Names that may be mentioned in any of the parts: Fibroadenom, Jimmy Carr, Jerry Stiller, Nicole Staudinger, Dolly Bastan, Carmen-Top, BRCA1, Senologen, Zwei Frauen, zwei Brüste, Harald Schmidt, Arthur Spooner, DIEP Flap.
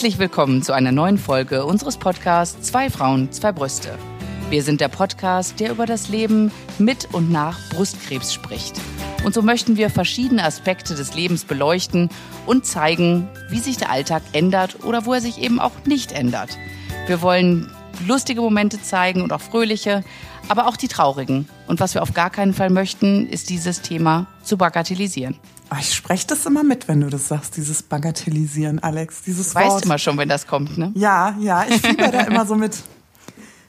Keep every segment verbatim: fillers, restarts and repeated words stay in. Herzlich willkommen zu einer neuen Folge unseres Podcasts Zwei Frauen, zwei Brüste. Wir sind der Podcast, der über das Leben mit und nach Brustkrebs spricht. Und so möchten wir verschiedene Aspekte des Lebens beleuchten und zeigen, wie sich der Alltag ändert oder wo er sich eben auch nicht ändert. Wir wollen lustige Momente zeigen und auch fröhliche, aber auch die traurigen. Und was wir auf gar keinen Fall möchten, ist dieses Thema zu bagatellisieren. Ich spreche das immer mit, wenn du das sagst, dieses Bagatellisieren, Alex. Dieses Wort. Du weißt immer schon, wenn das kommt, ne? Ja, ja, ich fieber da immer so mit.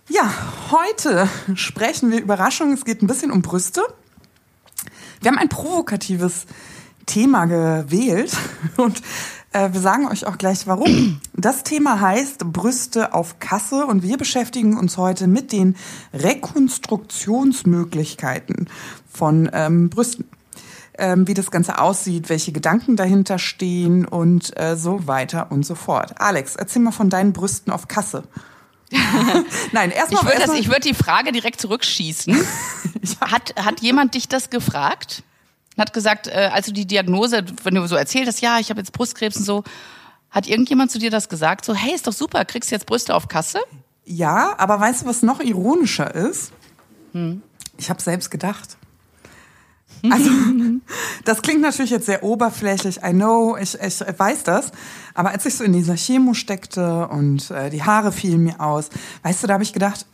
Ja, heute sprechen wir Überraschungen. Es geht ein bisschen um Brüste. Wir haben ein provokatives Thema gewählt und äh, wir sagen euch auch gleich, warum. Das Thema heißt Brüste auf Kasse und wir beschäftigen uns heute mit den Rekonstruktionsmöglichkeiten von ähm, Brüsten. Ähm, wie das Ganze aussieht, welche Gedanken dahinter stehen und äh, so weiter und so fort. Alex, erzähl mal von deinen Brüsten auf Kasse. Nein, erstmal. Ich würde erst würd die Frage direkt zurückschießen. ja. Hat, hat jemand dich das gefragt? Hat gesagt, äh, also die Diagnose, wenn du so erzählt hast, ja, ich habe jetzt Brustkrebs und so, hat irgendjemand zu dir das gesagt? So, hey, ist doch super, kriegst du jetzt Brüste auf Kasse? Ja, aber weißt du, was noch ironischer ist? Hm. Ich habe selbst gedacht. Also, das klingt natürlich jetzt sehr oberflächlich, I know, ich, ich weiß das. Aber als ich so in dieser Chemo steckte und äh, die Haare fielen mir aus, weißt du, da habe ich gedacht,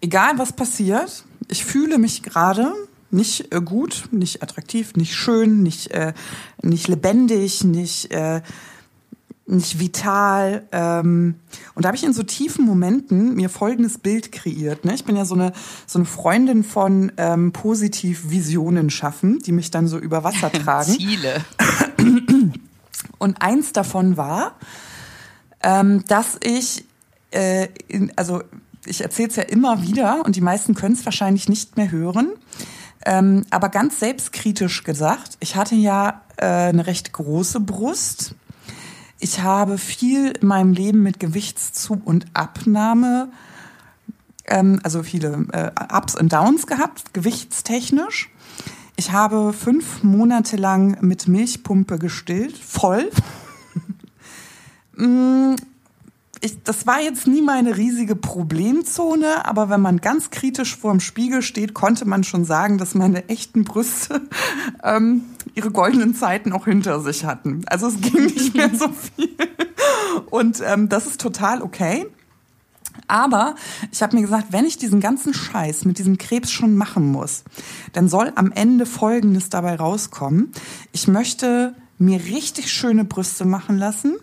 egal was passiert, ich fühle mich gerade nicht äh, gut, nicht attraktiv, nicht schön, nicht, äh, nicht lebendig, nicht, äh, nicht vital. Ähm, und da habe ich in so tiefen Momenten mir folgendes Bild kreiert. Ne? Ich bin ja so eine, so eine Freundin von ähm, positiv Visionen schaffen, die mich dann so über Wasser tragen. Ziele. Und eins davon war, ähm, dass ich, äh, in, also ich erzähle es ja immer wieder und die meisten können es wahrscheinlich nicht mehr hören, ähm, aber ganz selbstkritisch gesagt, ich hatte ja äh, eine recht große Brust. Ich habe viel in meinem Leben mit Gewichtszu- und Abnahme, ähm, also viele äh, Ups und Downs gehabt, gewichtstechnisch. Ich habe fünf Monate lang mit Milchpumpe gestillt, voll. ich, das war jetzt nie meine riesige Problemzone, aber wenn man ganz kritisch vorm Spiegel steht, konnte man schon sagen, dass meine echten Brüste ähm, ihre goldenen Zeiten auch hinter sich hatten. Also es ging nicht mehr so viel. Und ähm, das ist total okay. Aber ich habe mir gesagt, wenn ich diesen ganzen Scheiß mit diesem Krebs schon machen muss, dann soll am Ende Folgendes dabei rauskommen. Ich möchte mir richtig schöne Brüste machen lassen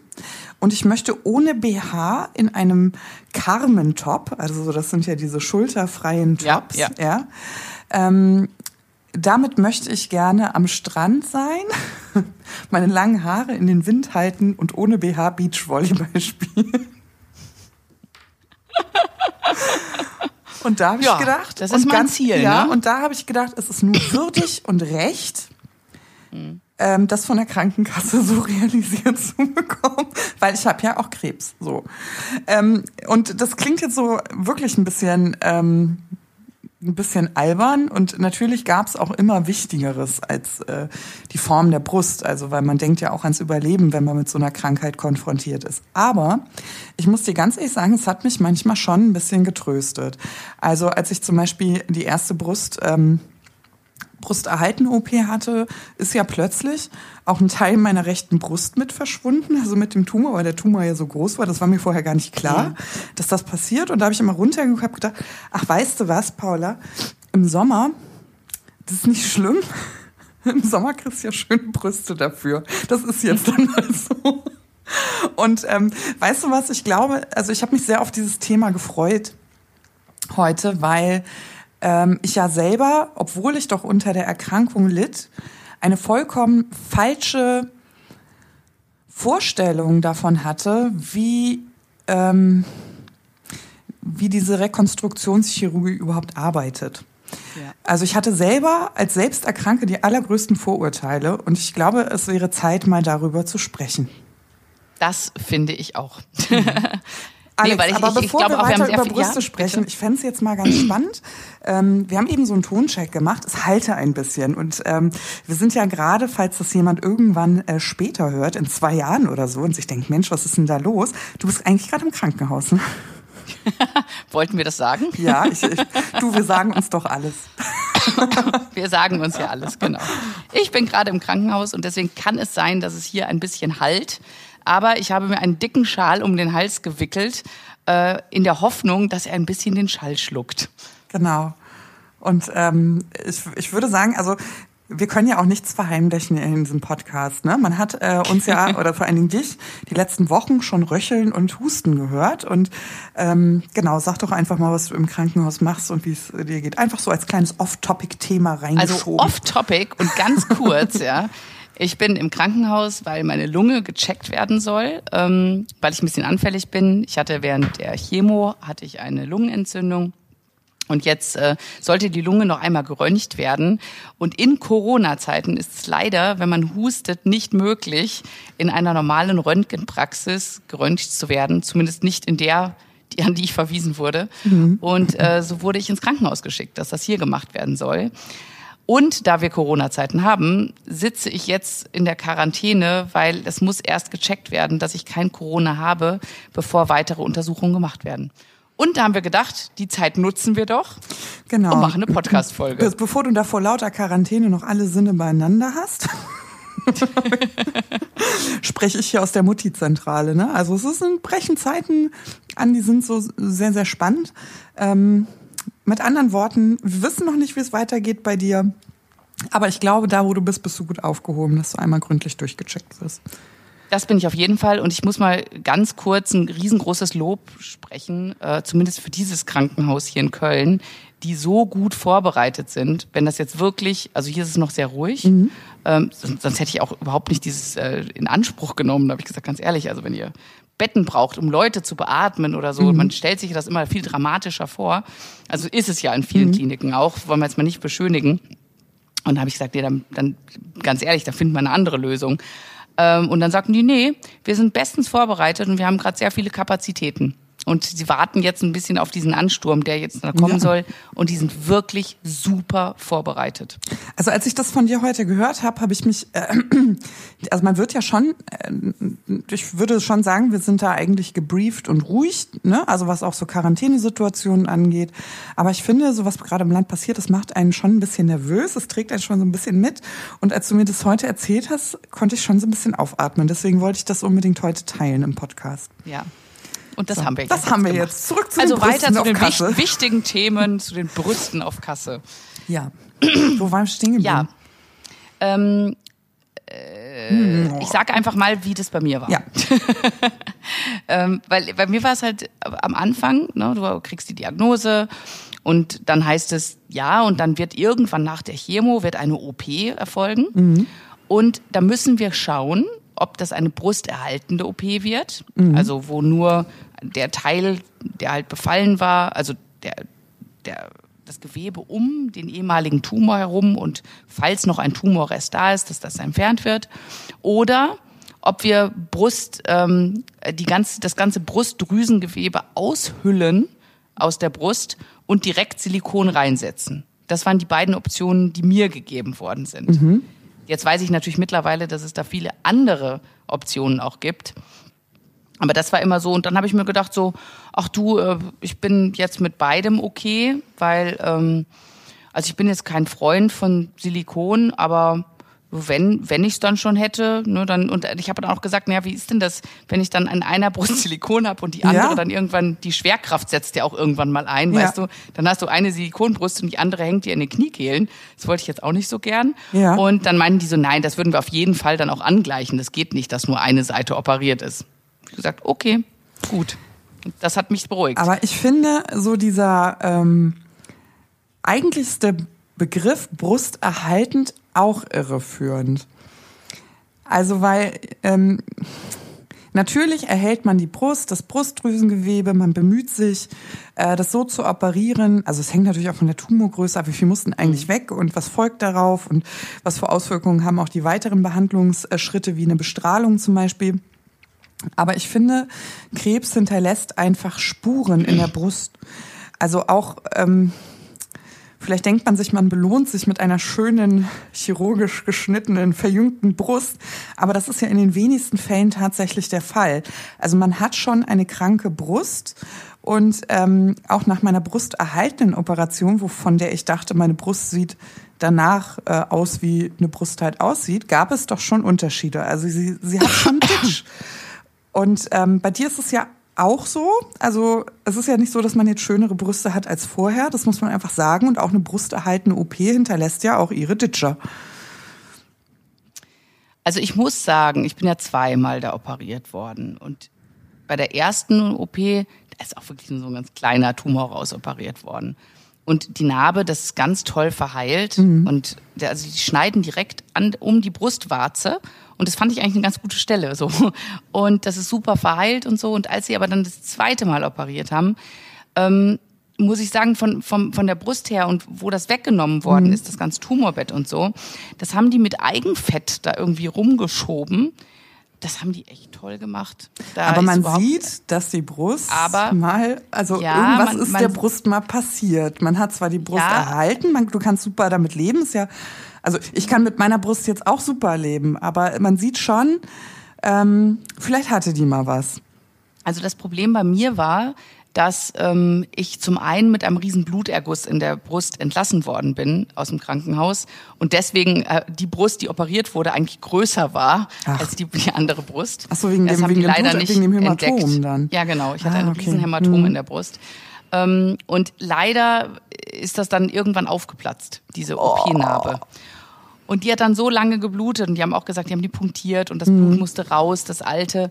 und ich möchte ohne B H in einem Carmen-Top, also das sind ja diese schulterfreien Tops, ja, ja. ja ähm, damit möchte ich gerne am Strand sein, meine langen Haare in den Wind halten und ohne B H Beachvolleyball spielen. Und da habe ich ja, gedacht, das ist mein ganz, Ziel. Ja, ne? Und da habe ich gedacht, es ist nur würdig und recht, mhm. ähm, das von der Krankenkasse so realisiert zu bekommen, weil ich habe ja auch Krebs. So ähm, und das klingt jetzt so wirklich ein bisschen. Ähm, ein bisschen albern und natürlich gab es auch immer Wichtigeres als äh, die Form der Brust, also weil man denkt ja auch ans Überleben, wenn man mit so einer Krankheit konfrontiert ist. Aber ich muss dir ganz ehrlich sagen, es hat mich manchmal schon ein bisschen getröstet. Also als ich zum Beispiel die erste Brust, ähm, Brusterhalten-O P hatte, ist ja plötzlich auch ein Teil meiner rechten Brust mit verschwunden, also mit dem Tumor, weil der Tumor ja so groß war, das war mir vorher gar nicht klar, dass das passiert. Und da habe ich immer runtergeguckt, habe gedacht, ach, weißt du was, Paula, im Sommer, das ist nicht schlimm, im Sommer kriegst du ja schöne Brüste dafür. Das ist jetzt dann mal so. Und ähm, weißt du was, ich glaube, also ich habe mich sehr auf dieses Thema gefreut heute, weil ich ja selber, obwohl ich doch unter der Erkrankung litt, eine vollkommen falsche Vorstellung davon hatte, wie, ähm, wie diese Rekonstruktionschirurgie überhaupt arbeitet. Ja. Also ich hatte selber als Selbsterkrankte die allergrößten Vorurteile und ich glaube, es wäre Zeit, mal darüber zu sprechen. Das finde ich auch. Alex, nee, weil ich, aber ich, bevor ich glaub, wir weiter wir über Brüste ja, sprechen, bitte? Ich fände es jetzt mal ganz spannend. Ähm, wir haben eben so einen Toncheck gemacht, es halte ein bisschen. Und ähm, wir sind ja gerade, falls das jemand irgendwann äh, später hört, in zwei Jahren oder so, und sich denkt, Mensch, was ist denn da los? Du bist eigentlich gerade im Krankenhaus, ne? Wollten wir das sagen? Ja, ich, ich, du, wir sagen uns doch alles. Wir sagen uns ja alles, genau. Ich bin gerade im Krankenhaus und deswegen kann es sein, dass es hier ein bisschen halt. Aber ich habe mir einen dicken Schal um den Hals gewickelt, äh, in der Hoffnung, dass er ein bisschen den Schall schluckt. Genau. Und ähm, ich, ich würde sagen, also... wir können ja auch nichts verheimlichen in diesem Podcast, ne? Man hat äh, uns ja, oder vor allen Dingen dich, die letzten Wochen schon röcheln und husten gehört. Und ähm, genau, sag doch einfach mal, was du im Krankenhaus machst und wie es dir geht. Einfach so als kleines Off-Topic-Thema reingeschoben. Also Off-Topic und ganz kurz, ja. Ich bin im Krankenhaus, weil meine Lunge gecheckt werden soll, ähm, weil ich ein bisschen anfällig bin. Ich hatte während der Chemo, hatte ich eine Lungenentzündung. Und jetzt äh, sollte die Lunge noch einmal geröntgt werden. Und in Corona-Zeiten ist es leider, wenn man hustet, nicht möglich, in einer normalen Röntgenpraxis geröntgt zu werden. Zumindest nicht in der, die, an die ich verwiesen wurde. Mhm. Und äh, so wurde ich ins Krankenhaus geschickt, dass das hier gemacht werden soll. Und da wir Corona-Zeiten haben, sitze ich jetzt in der Quarantäne, weil es muss erst gecheckt werden, dass ich kein Corona habe, bevor weitere Untersuchungen gemacht werden. Und da haben wir gedacht, die Zeit nutzen wir doch genau. Und machen eine Podcast-Folge. Bevor du da vor lauter Quarantäne noch alle Sinne beieinander hast, spreche ich hier aus der Mutti-Zentrale. Ne? Also es sind brechen Zeiten an, die sind so sehr, sehr spannend. Ähm, mit anderen Worten, wir wissen noch nicht, wie es weitergeht bei dir. Aber ich glaube, da wo du bist, bist du gut aufgehoben, dass du einmal gründlich durchgecheckt wirst. Das bin ich auf jeden Fall und ich muss mal ganz kurz ein riesengroßes Lob sprechen, äh, zumindest für dieses Krankenhaus hier in Köln, die so gut vorbereitet sind, wenn das jetzt wirklich, also hier ist es noch sehr ruhig, mhm. ähm, sonst, sonst hätte ich auch überhaupt nicht dieses äh, in Anspruch genommen, da habe ich gesagt, ganz ehrlich, also wenn ihr Betten braucht, um Leute zu beatmen oder so, mhm. man stellt sich das immer viel dramatischer vor, also ist es ja in vielen mhm. Kliniken auch, wollen wir jetzt mal nicht beschönigen und da habe ich gesagt, nee, dann, dann ganz ehrlich, da finden wir eine andere Lösung. Und dann sagten die, nee, wir sind bestens vorbereitet und wir haben gerade sehr viele Kapazitäten. Und sie warten jetzt ein bisschen auf diesen Ansturm, der jetzt noch kommen ja. soll. Und die sind wirklich super vorbereitet. Also als ich das von dir heute gehört habe, habe ich mich, äh, also man wird ja schon, äh, ich würde schon sagen, wir sind da eigentlich gebrieft und ruhig, ne? Also was auch so Quarantänesituationen angeht. Aber ich finde, so was gerade im Land passiert, das macht einen schon ein bisschen nervös, es trägt einen schon so ein bisschen mit. Und als du mir das heute erzählt hast, konnte ich schon so ein bisschen aufatmen. Deswegen wollte ich das unbedingt heute teilen im Podcast. Ja. Und das so, haben wir jetzt. Das haben wir gemacht. Jetzt. Zurück zu also den Brüsten auf Kasse. Also weiter zu den wichtigen Themen, zu den Brüsten auf Kasse. Ja. Wo waren wir stehen geblieben? Ja. Ähm, äh, hm. Ich sage einfach mal, wie das bei mir war. Ja. ähm, weil bei mir war es halt am Anfang, ne, du kriegst die Diagnose und dann heißt es, ja, und dann wird irgendwann nach der Chemo wird eine O P erfolgen. Mhm. Und da müssen wir schauen, ob das eine brusterhaltende O P wird, mhm. also wo nur der Teil, der halt befallen war, also der, der, das Gewebe um den ehemaligen Tumor herum und falls noch ein Tumorrest da ist, dass das entfernt wird, oder ob wir Brust, ähm, die ganze, das ganze Brustdrüsengewebe aushüllen aus der Brust und direkt Silikon reinsetzen. Das waren die beiden Optionen, die mir gegeben worden sind. Mhm. Jetzt weiß ich natürlich mittlerweile, dass es da viele andere Optionen auch gibt. Aber das war immer so. Und dann habe ich mir gedacht so, ach du, ich bin jetzt mit beidem okay, weil, ähm, also ich bin jetzt kein Freund von Silikon, aber wenn, wenn ich es dann schon hätte, ne, dann, und ich habe dann auch gesagt, naja, wie ist denn das, wenn ich dann an einer Brust Silikon habe und die andere ja. dann irgendwann, die Schwerkraft setzt ja auch irgendwann mal ein, ja. weißt du, dann hast du eine Silikonbrust und die andere hängt dir in den Kniekehlen, das wollte ich jetzt auch nicht so gern ja. und dann meinten die so, nein, das würden wir auf jeden Fall dann auch angleichen, das geht nicht, dass nur eine Seite operiert ist. Ich habe gesagt, okay, gut, das hat mich beruhigt. Aber ich finde so dieser, ähm, eigentlich ist der Begriff brusterhaltend auch irreführend. Also weil ähm, natürlich erhält man die Brust, das Brustdrüsengewebe, man bemüht sich, äh, das so zu operieren. Also es hängt natürlich auch von der Tumorgröße ab, wie viel muss denn eigentlich weg und was folgt darauf und was für Auswirkungen haben auch die weiteren Behandlungsschritte wie eine Bestrahlung zum Beispiel. Aber ich finde, Krebs hinterlässt einfach Spuren in der Brust. Also auch, ähm, vielleicht denkt man sich, man belohnt sich mit einer schönen, chirurgisch geschnittenen, verjüngten Brust. Aber das ist ja in den wenigsten Fällen tatsächlich der Fall. Also man hat schon eine kranke Brust. Und ähm, auch nach meiner Brust erhaltenen Operation, wovon der ich dachte, meine Brust sieht danach äh, aus, wie eine Brust halt aussieht, gab es doch schon Unterschiede. Also sie, sie hat schon Ditch. Und ähm, bei dir ist es ja auch so. Also es ist ja nicht so, dass man jetzt schönere Brüste hat als vorher. Das muss man einfach sagen. Und auch eine brusterhaltene O P hinterlässt ja auch ihre Ditcher. Also ich muss sagen, ich bin ja zweimal da operiert worden. Und bei der ersten O P, da ist auch wirklich nur so ein ganz kleiner Tumor rausoperiert worden. Und die Narbe, das ist ganz toll verheilt. Mhm. Und der, also die schneiden direkt an, um die Brustwarze. Und das fand ich eigentlich eine ganz gute Stelle. So. Und das ist super verheilt und so. Und als sie aber dann das zweite Mal operiert haben, ähm, muss ich sagen, von, von, von der Brust her und wo das weggenommen worden mhm. ist, das ganze Tumorbett und so, das haben die mit Eigenfett da irgendwie rumgeschoben. Das haben die echt toll gemacht. Da aber man sieht, dass die Brust aber, mal, also ja, irgendwas man, ist man, der Brust mal passiert. Man hat zwar die Brust ja, erhalten, man, du kannst super damit leben. Ist ja, also ich kann mit meiner Brust jetzt auch super leben, aber man sieht schon, ähm, vielleicht hatte die mal was. Also das Problem bei mir war, dass ähm, ich zum einen mit einem riesen Bluterguss in der Brust entlassen worden bin aus dem Krankenhaus und deswegen äh, die Brust, die operiert wurde, eigentlich größer war Ach. als die, die andere Brust. Ach so, wegen das dem, haben wegen die dem leider Blut, nicht wegen dem Hämatom entdeckt. Dann. Ja, genau. Ich hatte ah, ein okay. riesen Hämatom hm. in der Brust. Ähm, und leider ist das dann irgendwann aufgeplatzt, diese oh. O P-Narbe. Und die hat dann so lange geblutet und die haben auch gesagt, die haben die punktiert und das hm. Blut musste raus, das alte.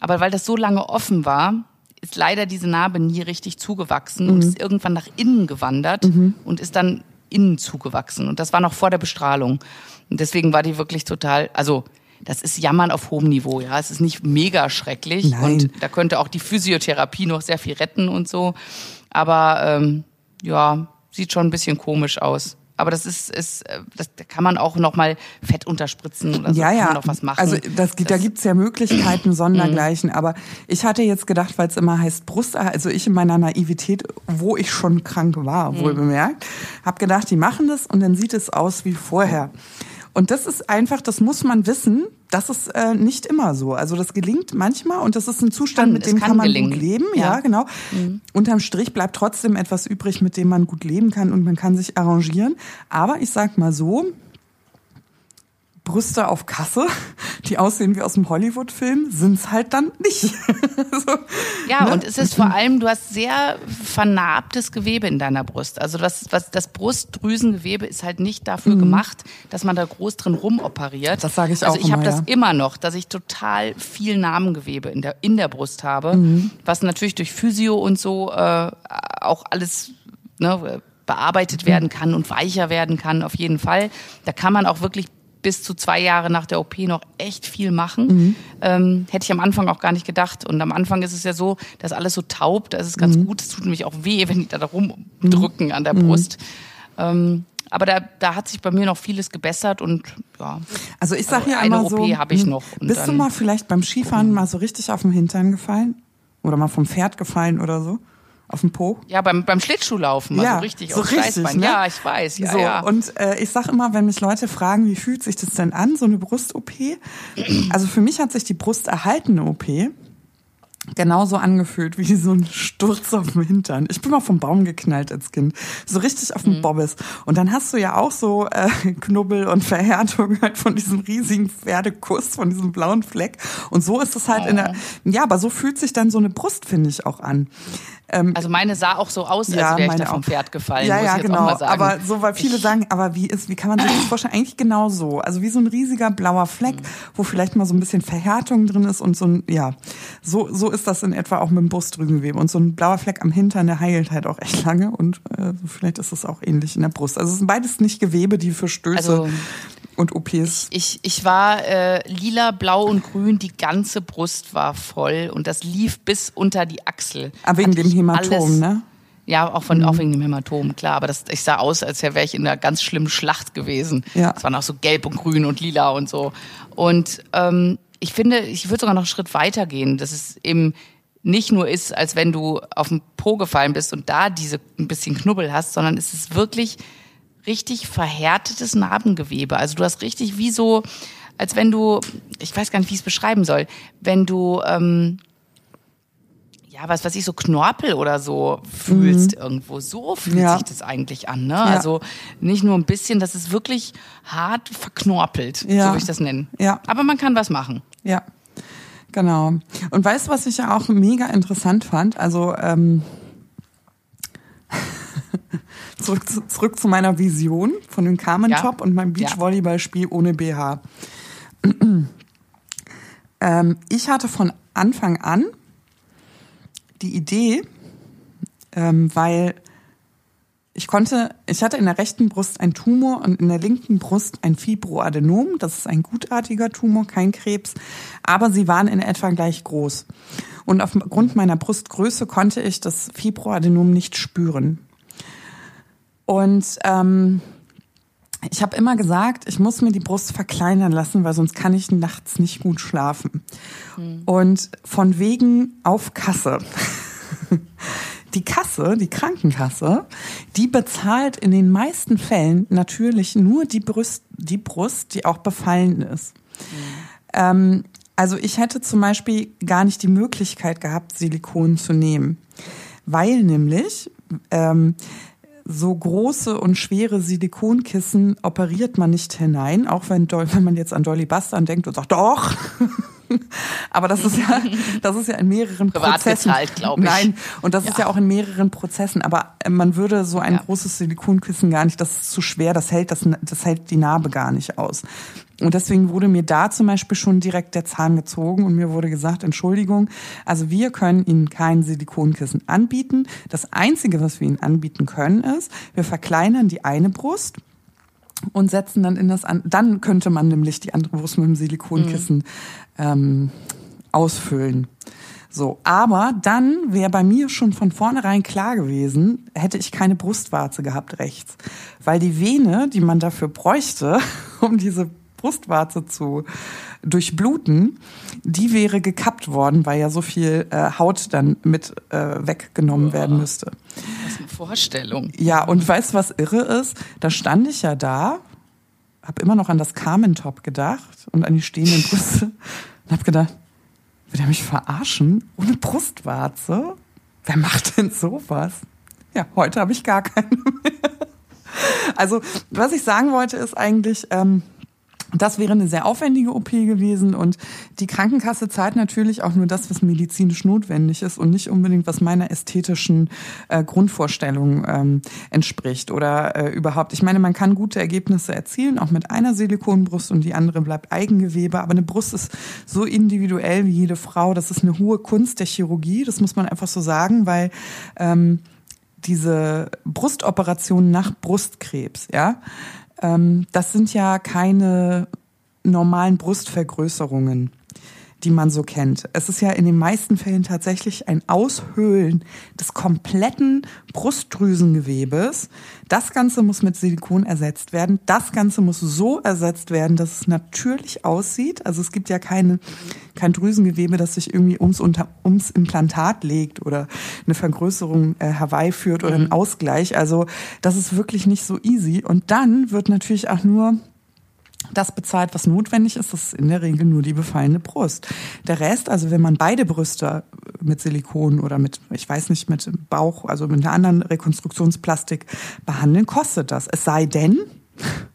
Aber weil das so lange offen war, ist leider diese Narbe nie richtig zugewachsen mhm. und ist irgendwann nach innen gewandert mhm. und ist dann innen zugewachsen. Und das war noch vor der Bestrahlung. Und deswegen war die wirklich total, also das ist Jammern auf hohem Niveau, ja. Es ist nicht mega schrecklich. Nein. Und da könnte auch die Physiotherapie noch sehr viel retten und so. Aber ähm, ja, sieht schon ein bisschen komisch aus. Aber das ist, ist das kann man auch nochmal Fett unterspritzen oder so, ja, ja. Kann man noch was machen. Also das, das, da gibt's ja Möglichkeiten, Sondergleichen. Aber ich hatte jetzt gedacht, weil es immer heißt Brust, also ich in meiner Naivität, wo ich schon krank war, wohl bemerkt, habe gedacht, die machen das und dann sieht es aus wie vorher. Und das ist einfach, das muss man wissen, das ist äh, nicht immer so. Also das gelingt manchmal und das ist ein Zustand, kann, mit dem kann, kann man gelingen. gut leben. Ja, ja genau. Mhm. Unterm Strich bleibt trotzdem etwas übrig, mit dem man gut leben kann und man kann sich arrangieren. Aber ich sag mal so, Brüste auf Kasse, die aussehen wie aus dem Hollywood-Film, sind's halt dann nicht. so, ja, ne? Und es ist vor allem, du hast sehr vernarbtes Gewebe in deiner Brust. Also das, was, das Brustdrüsengewebe ist halt nicht dafür mhm. gemacht, dass man da groß drin rumoperiert. Das sage ich auch immer. Also ich habe das ja. immer noch, dass ich total viel Namengewebe in der, in der Brust habe, mhm. was natürlich durch Physio und so äh, auch alles... Ne, bearbeitet mhm. werden kann und weicher werden kann, auf jeden Fall. Da kann man auch wirklich bis zu zwei Jahre nach der O P noch echt viel machen. Mhm. Ähm, hätte ich am Anfang auch gar nicht gedacht. Und am Anfang ist es ja so, dass alles so taubt. Das ist ganz mhm. gut. Es tut nämlich auch weh, wenn die da rumdrücken mhm. an der Brust. Ähm, aber da, da hat sich bei mir noch vieles gebessert. Und ja, also ich sage also ja eine immer so, O P habe ich noch. Und bist dann, du mal vielleicht beim Skifahren mal so richtig auf den Hintern gefallen? Oder mal vom Pferd gefallen oder so? Auf dem Po? Ja, beim, beim Schlittschuhlaufen, also ja, richtig so auf Steißbein. Ne? Ja, ich weiß. Ja, so, ja. Und äh, ich sag immer, wenn mich Leute fragen, wie fühlt sich das denn an, so eine Brust-O P? Also für mich hat sich die brusterhaltene O P genauso angefühlt wie so ein Sturz auf dem Hintern. Ich bin mal vom Baum geknallt als Kind. So richtig auf dem mhm. Bobbes. Und dann hast du ja auch so äh, Knubbel und Verhärtung halt von diesem riesigen Pferdekuss, von diesem blauen Fleck. Und so ist es halt oh. in der... Ja, aber so fühlt sich dann so eine Brust, finde ich, auch an. Also meine sah auch so aus, als ja, wäre ich da vom Pferd gefallen, ja, muss ja, ich jetzt genau. auch mal sagen. Aber so, weil viele sagen, aber wie ist, wie kann man sich das vorstellen? Eigentlich genau so. Also wie so ein riesiger blauer Fleck, mhm. wo vielleicht mal so ein bisschen Verhärtung drin ist und so ein, ja, so, so ist das in etwa auch mit dem Brustdrüsengewebe. Und so ein blauer Fleck am Hintern, der heilt halt auch echt lange und äh, vielleicht ist es auch ähnlich in der Brust. Also es sind beides nicht Gewebe, die für Stöße also, und O Ps. Ich, ich, ich war äh, lila, blau und grün, die ganze Brust war voll und das lief bis unter die Achsel. Aber wegen dem Hämatom, alles, ne? Ja, auch, von, mhm. auch wegen dem Hämatom, klar. Aber das, ich sah aus, als wäre ich in einer ganz schlimmen Schlacht gewesen. Ja. Es waren auch so gelb und grün und lila und so. Und ähm, ich finde, ich würde sogar noch einen Schritt weiter gehen, dass es eben nicht nur ist, als wenn du auf den Po gefallen bist und da diese ein bisschen Knubbel hast, sondern es ist wirklich richtig verhärtetes Narbengewebe. Also du hast richtig wie so, als wenn du, ich weiß gar nicht, wie ich es beschreiben soll, wenn du, ähm, ja, was weiß ich, so Knorpel oder so fühlst mhm. irgendwo. So fühlt ja. sich das eigentlich an, ne? Ja. Also nicht nur ein bisschen, das ist wirklich hart verknorpelt, ja. so würde ich das nennen. Ja. Aber man kann was machen. Ja, genau. Und weißt du, was ich ja auch mega interessant fand? Also, ähm, zurück, zu, zurück zu meiner Vision von dem Carmen-Top ja. und meinem Beachvolleyballspiel ja. ohne B H. ähm, ich hatte von Anfang an die Idee, ähm, weil ich konnte, ich hatte in der rechten Brust einen Tumor und in der linken Brust ein Fibroadenom. Das ist ein gutartiger Tumor, kein Krebs. Aber sie waren in etwa gleich groß. Und aufgrund meiner Brustgröße konnte ich das Fibroadenom nicht spüren. Und ähm, ich habe immer gesagt, ich muss mir die Brust verkleinern lassen, weil sonst kann ich nachts nicht gut schlafen. Mhm. Und von wegen auf Kasse. Die Kasse, die Krankenkasse, die bezahlt in den meisten Fällen natürlich nur die Brust, die, Brust, die auch befallen ist. Mhm. Ähm, also ich hätte zum Beispiel gar nicht die Möglichkeit gehabt, Silikon zu nehmen, weil nämlich ähm, so große und schwere Silikonkissen operiert man nicht hinein, auch wenn, wenn man jetzt an Dolly Bastan denkt und sagt, doch. Aber das ist ja, das ist ja in mehreren Privat Prozessen. Bezahlt, glaube ich. Nein, und das ja. ist ja auch in mehreren Prozessen. Aber man würde so ein ja. großes Silikonkissen gar nicht, das ist zu schwer, das hält, das, das hält die Narbe gar nicht aus. Und deswegen wurde mir da zum Beispiel schon direkt der Zahn gezogen und mir wurde gesagt, Entschuldigung, also wir können Ihnen kein Silikonkissen anbieten. Das Einzige, was wir Ihnen anbieten können, ist, wir verkleinern die eine Brust und setzen dann in das an. Dann könnte man nämlich die andere Brust mit dem Silikonkissen mhm. ähm, ausfüllen. So, aber dann wäre bei mir schon von vornherein klar gewesen, hätte ich keine Brustwarze gehabt rechts. Weil die Vene, die man dafür bräuchte, um diese Brustwarze zu durchbluten, die wäre gekappt worden, weil ja so viel äh, Haut dann mit äh, weggenommen ja. werden müsste. Das ist eine Vorstellung. Ja, und weißt du, was irre ist? Da stand ich ja da, habe immer noch an das Carmen-Top gedacht und an die stehenden Brüste und habe gedacht, will er mich verarschen? Ohne Brustwarze? Wer macht denn sowas? Ja, heute habe ich gar keine mehr. Also, was ich sagen wollte, ist eigentlich... Ähm, Das wäre eine sehr aufwendige O P gewesen und die Krankenkasse zahlt natürlich auch nur das, was medizinisch notwendig ist und nicht unbedingt, was meiner ästhetischen äh, Grundvorstellung ähm, entspricht oder äh, überhaupt. Ich meine, man kann gute Ergebnisse erzielen, auch mit einer Silikonbrust und die andere bleibt Eigengewebe, aber eine Brust ist so individuell wie jede Frau. Das ist eine hohe Kunst der Chirurgie, das muss man einfach so sagen, weil ähm, diese Brustoperation nach Brustkrebs, ja, das sind ja keine normalen Brustvergrößerungen, die man so kennt. Es ist ja in den meisten Fällen tatsächlich ein Aushöhlen des kompletten Brustdrüsengewebes. Das Ganze muss mit Silikon ersetzt werden. Das Ganze muss so ersetzt werden, dass es natürlich aussieht. Also es gibt ja keine, kein Drüsengewebe, das sich irgendwie ums, unter, ums Implantat legt oder eine Vergrößerung äh, herbeiführt oder einen Ausgleich. Also das ist wirklich nicht so easy. Und dann wird natürlich auch nur... das bezahlt, was notwendig ist, das ist in der Regel nur die befallene Brust. Der Rest, also wenn man beide Brüste mit Silikon oder mit, ich weiß nicht, mit Bauch, also mit einer anderen Rekonstruktionsplastik behandeln, kostet das. Es sei denn,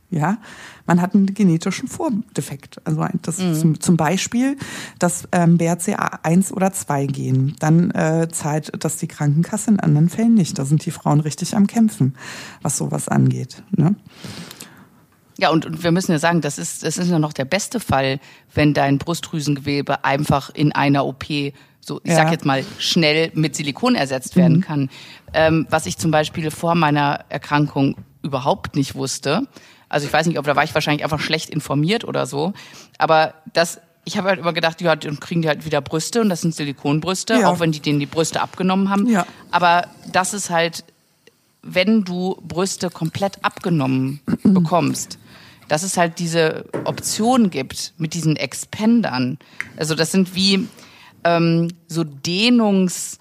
ja, man hat einen genetischen Vordefekt. Also das mhm. zum Beispiel das ähm, B R C A eins oder zwei Gen. Dann äh, zahlt das die Krankenkasse in anderen Fällen nicht. Da sind die Frauen richtig am Kämpfen, was sowas angeht, ne? Ja, und, und wir müssen ja sagen, das ist, das ist ja noch der beste Fall, wenn dein Brustdrüsengewebe einfach in einer O P, so ich ja. sag jetzt mal, schnell mit Silikon ersetzt werden mhm. kann. Ähm, was ich zum Beispiel vor meiner Erkrankung überhaupt nicht wusste, also ich weiß nicht, ob da war ich wahrscheinlich einfach schlecht informiert oder so, aber das, ich habe halt immer gedacht, ja, dann kriegen die halt wieder Brüste und das sind Silikonbrüste, ja. auch wenn die denen die Brüste abgenommen haben. Ja. Aber das ist halt, wenn du Brüste komplett abgenommen bekommst, dass es halt diese Option gibt mit diesen Expandern. Also das sind wie ähm, so Dehnungs-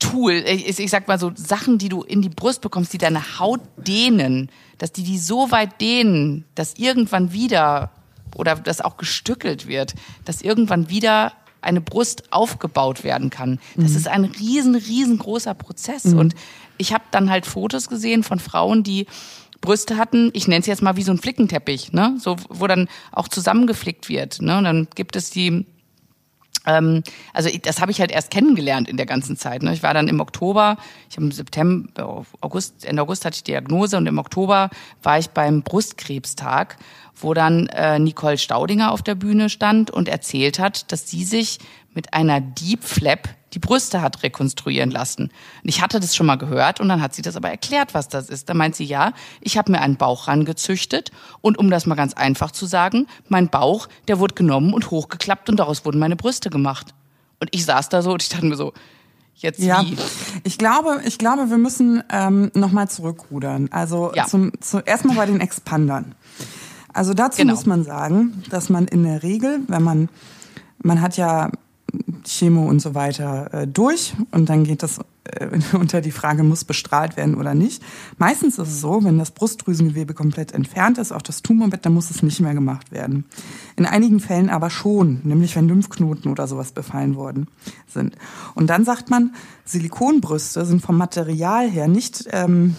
Tool, ich, ich sag mal so Sachen, die du in die Brust bekommst, die deine Haut dehnen, dass die die so weit dehnen, dass irgendwann wieder, oder dass auch gestückelt wird, dass irgendwann wieder eine Brust aufgebaut werden kann. Das mhm. ist ein riesen, riesengroßer Prozess. Mhm. Und ich habe dann halt Fotos gesehen von Frauen, die Brüste hatten, ich nenne es jetzt mal wie so ein Flickenteppich, ne? So, wo dann auch zusammengeflickt wird. Ne? Und dann gibt es die... Also das habe ich halt erst kennengelernt in der ganzen Zeit. Ich war dann im Oktober, ich habe im September, August, Ende August hatte ich die Diagnose und im Oktober war ich beim Brustkrebstag, wo dann Nicole Staudinger auf der Bühne stand und erzählt hat, dass sie sich mit einer DIEP Flap die Brüste hat rekonstruieren lassen. Und ich hatte das schon mal gehört und dann hat sie das aber erklärt, was das ist. Dann meint sie, ja, ich habe mir einen Bauch rangezüchtet und um das mal ganz einfach zu sagen, mein Bauch, der wurde genommen und hochgeklappt und daraus wurden meine Brüste gemacht. Und ich saß da so und ich dachte mir so, jetzt ja, wie? Ich glaube, ich glaube, wir müssen ähm, nochmal zurückrudern. Also ja. zum, zum, erstmal bei den Expandern. Also dazu genau. muss man sagen, dass man in der Regel, wenn man, man hat ja Chemo und so weiter äh, durch und dann geht das äh, unter die Frage, muss bestrahlt werden oder nicht. Meistens ist es so, wenn das Brustdrüsengewebe komplett entfernt ist, auch das Tumorbett, dann muss es nicht mehr gemacht werden. In einigen Fällen aber schon, nämlich wenn Lymphknoten oder sowas befallen worden sind. Und dann sagt man, Silikonbrüste sind vom Material her nicht... Ähm,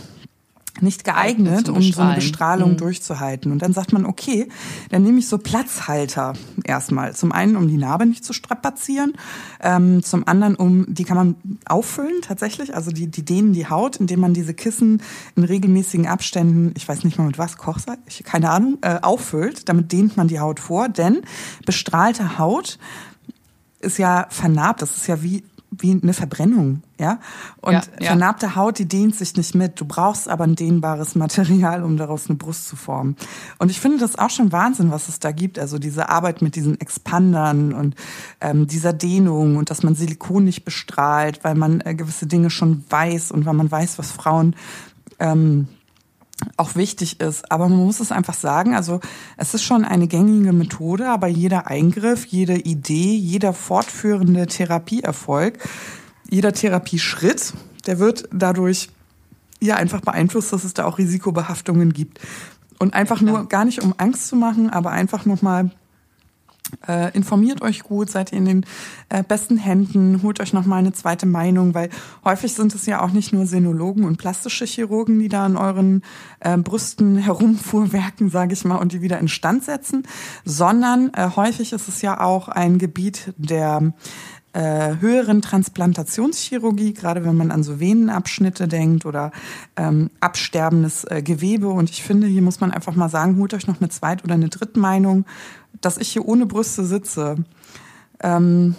nicht geeignet, um so eine Bestrahlung mhm. durchzuhalten. Und dann sagt man, okay, dann nehme ich so Platzhalter erstmal. Zum einen, um die Narbe nicht zu strapazieren. Ähm, zum anderen, um die kann man auffüllen tatsächlich. Also die, die dehnen die Haut, indem man diese Kissen in regelmäßigen Abständen, ich weiß nicht mal mit was, Kochsalz, keine Ahnung, äh, auffüllt. Damit dehnt man die Haut vor. Denn bestrahlte Haut ist ja vernarbt. Das ist ja wie... wie eine Verbrennung, ja? Und ja, ja. vernarbte Haut, die dehnt sich nicht mit. Du brauchst aber ein dehnbares Material, um daraus eine Brust zu formen. Und ich finde das auch schon Wahnsinn, was es da gibt. Also diese Arbeit mit diesen Expandern und ähm, dieser Dehnung und dass man Silikon nicht bestrahlt, weil man äh, gewisse Dinge schon weiß und weil man weiß, was Frauen ähm, auch wichtig ist. Aber man muss es einfach sagen, also es ist schon eine gängige Methode, aber jeder Eingriff, jede Idee, jeder fortführende Therapieerfolg, jeder Therapieschritt, der wird dadurch ja einfach beeinflusst, dass es da auch Risikobehaftungen gibt. Und einfach nur, gar nicht um Angst zu machen, aber einfach nochmal... Äh, informiert euch gut, seid ihr in den äh, besten Händen, holt euch nochmal eine zweite Meinung, weil häufig sind es ja auch nicht nur Senologen und plastische Chirurgen, die da an euren äh, Brüsten herumfuhrwerken, sage ich mal, und die wieder instand setzen, sondern äh, häufig ist es ja auch ein Gebiet der äh, höheren Transplantationschirurgie, gerade wenn man an so Venenabschnitte denkt oder ähm, absterbendes äh, Gewebe. Und ich finde, hier muss man einfach mal sagen, holt euch noch eine Zweit- oder eine Drittmeinung. Dass ich hier ohne Brüste sitze, ähm,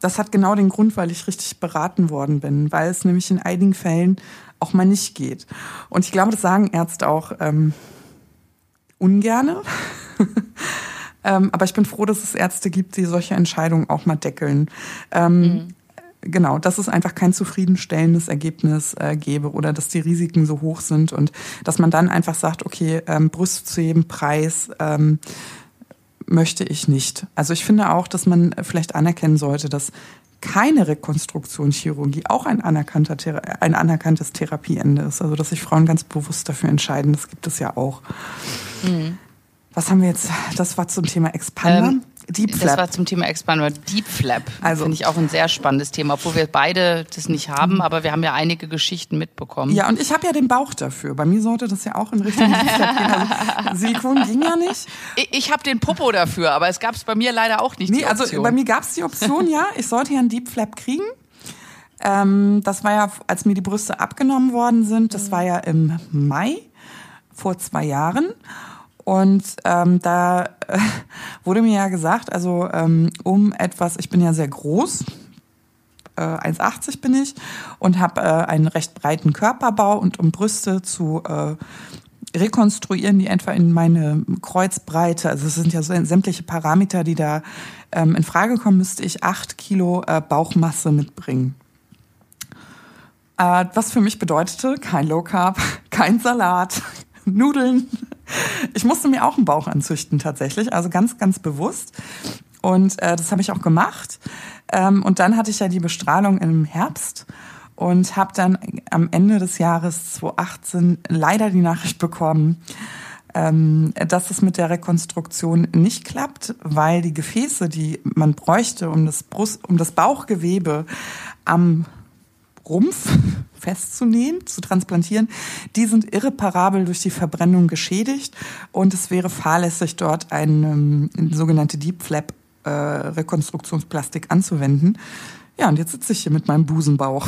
das hat genau den Grund, weil ich richtig beraten worden bin, weil es nämlich in einigen Fällen auch mal nicht geht. Und ich glaube, das sagen Ärzte auch ähm, ungerne. ähm, aber ich bin froh, dass es Ärzte gibt, die solche Entscheidungen auch mal deckeln. Ähm, mhm. Genau, dass es einfach kein zufriedenstellendes Ergebnis äh, gäbe oder dass die Risiken so hoch sind und dass man dann einfach sagt, okay, ähm, Brust zu jedem Preis, ähm, möchte ich nicht. Also ich finde auch, dass man vielleicht anerkennen sollte, dass keine Rekonstruktionschirurgie auch ein anerkannter Thera- ein anerkanntes Therapieende ist. Also dass sich Frauen ganz bewusst dafür entscheiden, das gibt es ja auch. Mhm. Was haben wir jetzt? Das war zum Thema Expander. Ähm, Deep Flap. Das war zum Thema Expander. Deep Flap. Also finde ich auch ein sehr spannendes Thema, obwohl wir beide das nicht haben, aber wir haben ja einige Geschichten mitbekommen. Ja, und ich habe ja den Bauch dafür. Bei mir sollte das ja auch in Richtung Deep Flap gehen. Also Silikon ging ja nicht. Ich, ich habe den Popo dafür, aber es gab es bei mir leider auch nicht. Nee, die Option. Also bei mir gab es die Option, ja. Ich sollte ja einen Deep Flap kriegen. Ähm, das war ja, als mir die Brüste abgenommen worden sind, das war ja im Mai vor zwei Jahren. Und ähm, da äh, wurde mir ja gesagt, also ähm, um etwas, ich bin ja sehr groß, äh, eins Komma achtzig bin ich und habe äh, einen recht breiten Körperbau und um Brüste zu äh, rekonstruieren, die etwa in meine Kreuzbreite, also es sind ja so sämtliche Parameter, die da ähm, in Frage kommen, müsste ich acht Kilo äh, Bauchmasse mitbringen. Äh, was für mich bedeutete, kein Low Carb, kein Salat, Nudeln, Ich musste mir auch einen Bauch anzüchten tatsächlich, also ganz, ganz bewusst. Und äh, das habe ich auch gemacht. Ähm, und dann hatte ich ja die Bestrahlung im Herbst und habe dann am Ende des Jahres zwanzig achtzehn leider die Nachricht bekommen, ähm, dass es mit der Rekonstruktion nicht klappt, weil die Gefäße, die man bräuchte, um das Brust, um das Bauchgewebe am Rumpf festzunähen, zu transplantieren, die sind irreparabel durch die Verbrennung geschädigt und es wäre fahrlässig, dort eine, eine sogenannte DIEP Flap äh, Rekonstruktionsplastik anzuwenden. Ja, und jetzt sitze ich hier mit meinem Busenbauch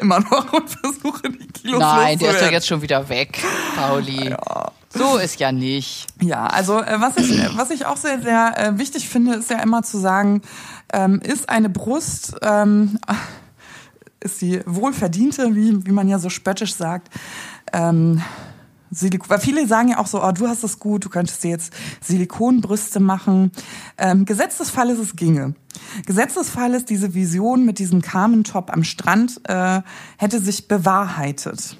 immer noch und versuche, die Kilos loszuwerden. Nein, der ist ja jetzt schon wieder weg, Pauli. Ja. So ist ja nicht. Ja, also äh, was ich was ich auch sehr, sehr äh, wichtig finde, ist ja immer zu sagen, ähm, ist eine Brust... Ähm, ist die wohlverdiente, wie, wie man ja so spöttisch sagt. Ähm, Silikon, weil viele sagen ja auch so, oh, du hast es gut, du könntest dir jetzt Silikonbrüste machen. Ähm, Gesetzesfall ist, es ginge. Gesetzesfall ist, diese Vision mit diesem Carmen-Top am Strand äh, hätte sich bewahrheitet.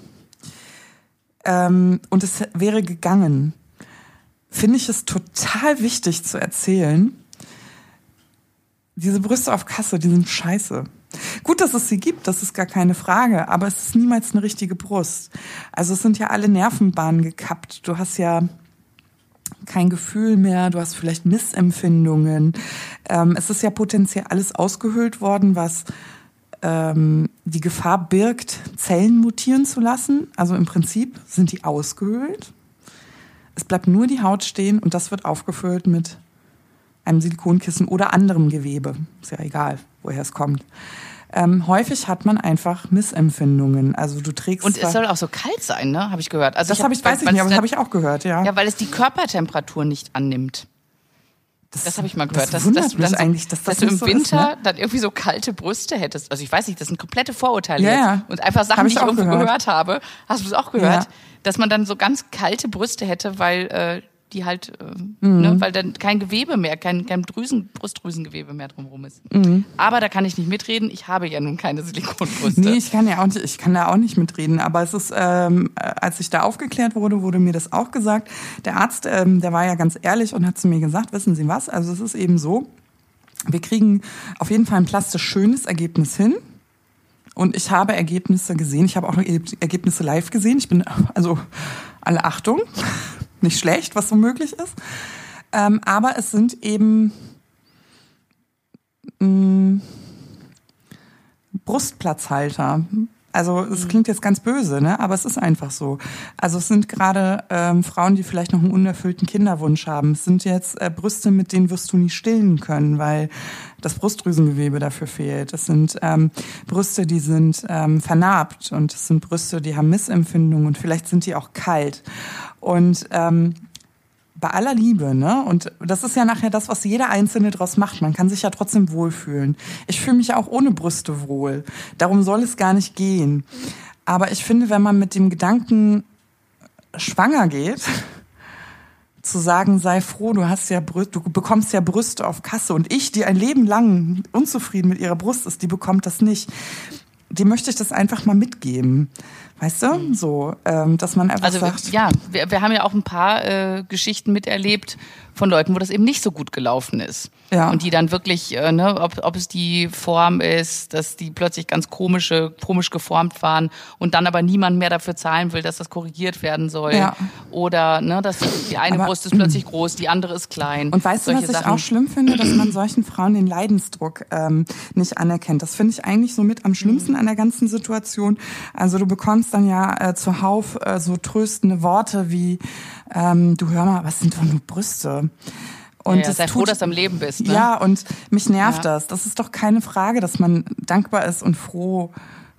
Ähm, und es wäre gegangen. Finde ich es total wichtig zu erzählen, diese Brüste auf Kasse, die sind scheiße. Gut, dass es sie gibt, das ist gar keine Frage, aber es ist niemals eine richtige Brust. Also es sind ja alle Nervenbahnen gekappt. Du hast ja kein Gefühl mehr, du hast vielleicht Missempfindungen. Ähm, es ist ja potenziell alles ausgehöhlt worden, was ähm, die Gefahr birgt, Zellen mutieren zu lassen. Also im Prinzip sind die ausgehöhlt. Es bleibt nur die Haut stehen und das wird aufgefüllt mit einem Silikonkissen oder anderem Gewebe. Ist ja egal, woher es kommt. Ähm, häufig hat man einfach Missempfindungen. Also du trägst. Und es soll auch so kalt sein, ne? Habe ich gehört. Also das ich hab, hab ich, weiß ich nicht, aber das habe ich auch gehört, ja. Ja, weil es die Körpertemperatur nicht annimmt. Das, das habe ich mal gehört. Das wundert dass, dass mich du dann eigentlich, dass das dass du im so Winter ist, ne? Dann irgendwie so kalte Brüste hättest. Also ich weiß nicht, das sind komplette Vorurteile ja, ja. jetzt. Und einfach Sachen, hab die ich irgendwo gehört. gehört habe. Hast du es auch gehört? Ja. Dass man dann so ganz kalte Brüste hätte, weil... Äh, die halt, äh, mhm. ne, weil dann kein Gewebe mehr, kein, kein Drüsen, Brustdrüsengewebe mehr drumherum ist. Mhm. Aber da kann ich nicht mitreden, ich habe ja nun keine Silikonbrüste. Nee, ich kann ja auch nicht, ich kann da auch nicht mitreden, aber es ist, ähm, als ich da aufgeklärt wurde, wurde mir das auch gesagt. Der Arzt, ähm, der war ja ganz ehrlich und hat zu mir gesagt, wissen Sie was, also es ist eben so, wir kriegen auf jeden Fall ein plastisch schönes Ergebnis hin. Und ich habe Ergebnisse gesehen, ich habe auch Ergebnisse live gesehen, ich bin, also alle Achtung, nicht schlecht, was so möglich ist. Ähm, aber es sind eben mh, Brustplatzhalter. Also es klingt jetzt ganz böse, ne? Aber es ist einfach so. Also es sind gerade ähm, Frauen, die vielleicht noch einen unerfüllten Kinderwunsch haben. Es sind jetzt äh, Brüste, mit denen wirst du nie stillen können, weil das Brustdrüsengewebe dafür fehlt. Es sind ähm, Brüste, die sind ähm, vernarbt und es sind Brüste, die haben Missempfindungen und vielleicht sind die auch kalt. Und ähm, bei aller Liebe, ne? Und das ist ja nachher das, was jeder Einzelne draus macht. Man kann sich ja trotzdem wohlfühlen. Ich fühle mich ja auch ohne Brüste wohl. Darum soll es gar nicht gehen. Aber ich finde, wenn man mit dem Gedanken schwanger geht, zu sagen, sei froh, du hast ja Brüste, du bekommst ja Brüste auf Kasse. Und ich, die ein Leben lang unzufrieden mit ihrer Brust ist, die bekommt das nicht. Dem möchte ich das einfach mal mitgeben, weißt du, so, ähm, dass man einfach also, sagt... Ja, wir, wir haben ja auch ein paar äh, Geschichten miterlebt von Leuten, wo das eben nicht so gut gelaufen ist. Ja. Und die dann wirklich, äh, ne, ob, ob es die Form ist, dass die plötzlich ganz komische, komisch geformt waren und dann aber niemand mehr dafür zahlen will, dass das korrigiert werden soll. Ja. Oder ne, dass die eine aber, Brust ist plötzlich groß, die andere ist klein. Und weißt du, was ich Sachen. auch schlimm finde, dass man solchen Frauen den Leidensdruck ähm, nicht anerkennt. Das finde ich eigentlich so mit am schlimmsten an der ganzen Situation. Also du bekommst dann ja äh, zuhauf äh, so tröstende Worte wie, ähm, du hör mal, was sind doch nur Brüste? Und ja, ja, sei froh, dass du am Leben bist. Ne? Ja, und mich nervt ja. das. Das ist doch keine Frage, dass man dankbar ist und froh,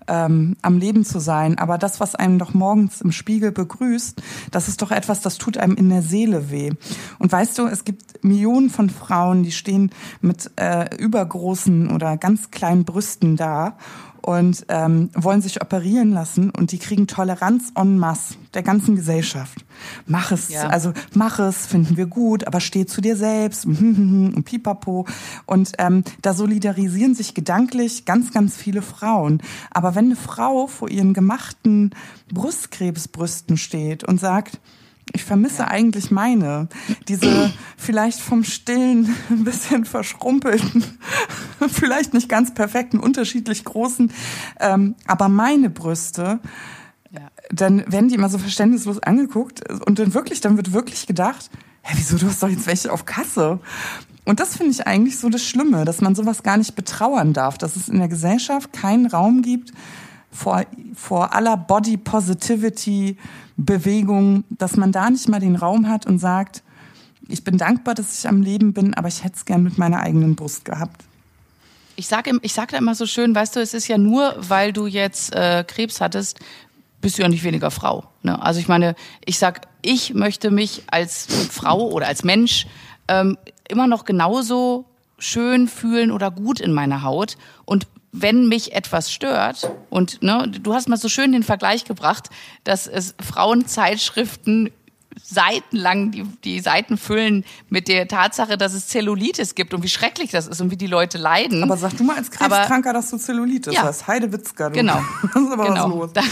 ähm, am Leben zu sein. Aber das, was einem doch morgens im Spiegel begrüßt, das ist doch etwas, das tut einem in der Seele weh. Und weißt du, es gibt Millionen von Frauen, die stehen mit äh, übergroßen oder ganz kleinen Brüsten da und ähm, wollen sich operieren lassen und die kriegen Toleranz en masse der ganzen Gesellschaft. Mach es, ja. also mach es, finden wir gut, aber steh zu dir selbst und pipapo. Und ähm, da solidarisieren sich gedanklich ganz, ganz viele Frauen. Aber wenn eine Frau vor ihren gemachten Brustkrebsbrüsten steht und sagt, Ich vermisse eigentlich meine, diese vielleicht vom stillen, ein bisschen verschrumpelten, vielleicht nicht ganz perfekten, unterschiedlich großen, ähm, aber meine Brüste, ja. Dann werden die immer so verständnislos angeguckt und dann wirklich, dann wird wirklich gedacht, hä, wieso, du hast doch jetzt welche auf Kasse? Und das finde ich eigentlich so das Schlimme, dass man sowas gar nicht betrauern darf, dass es in der Gesellschaft keinen Raum gibt, vor, vor aller Body-Positivity-Bewegung, dass man da nicht mal den Raum hat und sagt, ich bin dankbar, dass ich am Leben bin, aber ich hätte es gern mit meiner eigenen Brust gehabt. Ich sage ich sag da immer so schön, weißt du, es ist ja nur, weil du jetzt äh, Krebs hattest, bist du ja nicht weniger Frau. Ne? Also ich meine, ich sag, ich möchte mich als Frau oder als Mensch ähm, immer noch genauso schön fühlen oder gut in meiner Haut. Und wenn mich etwas stört, und ne, du hast mal so schön den Vergleich gebracht, dass es Frauenzeitschriften seitenlang die, die Seiten füllen mit der Tatsache, dass es Zellulitis gibt und wie schrecklich das ist und wie die Leute leiden. Aber sag du mal als Krebskranker, aber, dass du Zellulitis ja. hast. Heidewitzka. Du. Genau. Das ist aber genau. was los.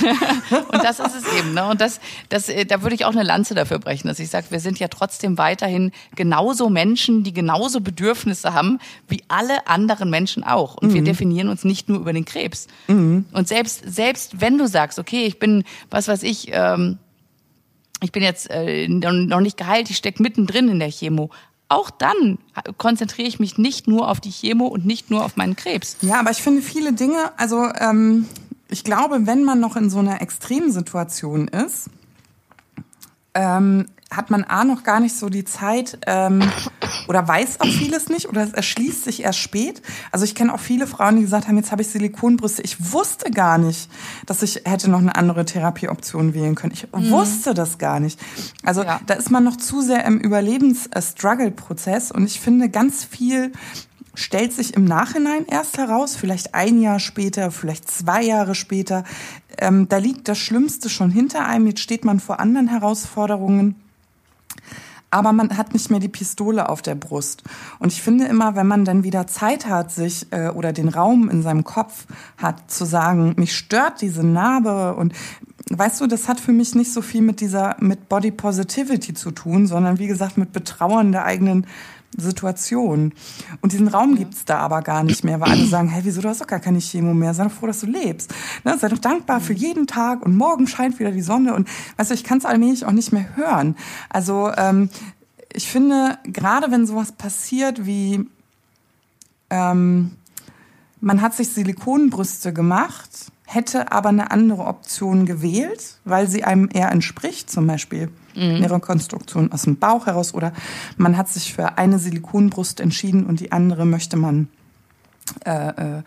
Und das ist es eben. Ne? Und das, das, da würde ich auch eine Lanze dafür brechen, dass ich sage, wir sind ja trotzdem weiterhin genauso Menschen, die genauso Bedürfnisse haben, wie alle anderen Menschen auch. Und mhm. wir definieren uns nicht nur über den Krebs. Mhm. Und selbst, selbst wenn du sagst, okay, ich bin, was weiß ich, ähm, ich bin jetzt äh, noch nicht geheilt, ich stecke mittendrin in der Chemo. Auch dann konzentriere ich mich nicht nur auf die Chemo und nicht nur auf meinen Krebs. Ja, aber ich finde viele Dinge, also ähm, ich glaube, wenn man noch in so einer Extremsituation ist, ähm, hat man A, noch gar nicht so die Zeit ähm, oder weiß auch vieles nicht oder es erschließt sich erst spät. Also ich kenne auch viele Frauen, die gesagt haben, jetzt habe ich Silikonbrüste. Ich wusste gar nicht, dass ich hätte noch eine andere Therapieoption wählen können. Ich mhm. wusste das gar nicht. Also ja. da ist man noch zu sehr im Überlebens-Struggle-Prozess und ich finde, ganz viel stellt sich im Nachhinein erst heraus, vielleicht ein Jahr später, vielleicht zwei Jahre später. Ähm, da liegt das Schlimmste schon hinter einem. Jetzt steht man vor anderen Herausforderungen. Aber man hat nicht mehr die Pistole auf der Brust. Und ich finde immer, wenn man dann wieder Zeit hat, sich äh, oder den Raum in seinem Kopf hat, zu sagen, mich stört diese Narbe. Und weißt du, das hat für mich nicht so viel mit dieser mit Body Positivity zu tun, sondern wie gesagt mit Betrauern der eigenen Situation. Und diesen Raum gibt's da aber gar nicht mehr, weil alle sagen, hey, wieso, du hast doch gar keine Chemo mehr, sei doch froh, dass du lebst. Ne? Sei doch dankbar für jeden Tag und morgen scheint wieder die Sonne und weißt du, ich kann's allmählich auch nicht mehr hören. Also ähm, ich finde, gerade wenn sowas passiert wie ähm, man hat sich Silikonbrüste gemacht, hätte aber eine andere Option gewählt, weil sie einem eher entspricht, zum Beispiel eine Rekonstruktion aus dem Bauch heraus oder man hat sich für eine Silikonbrust entschieden und die andere möchte man äh, äh,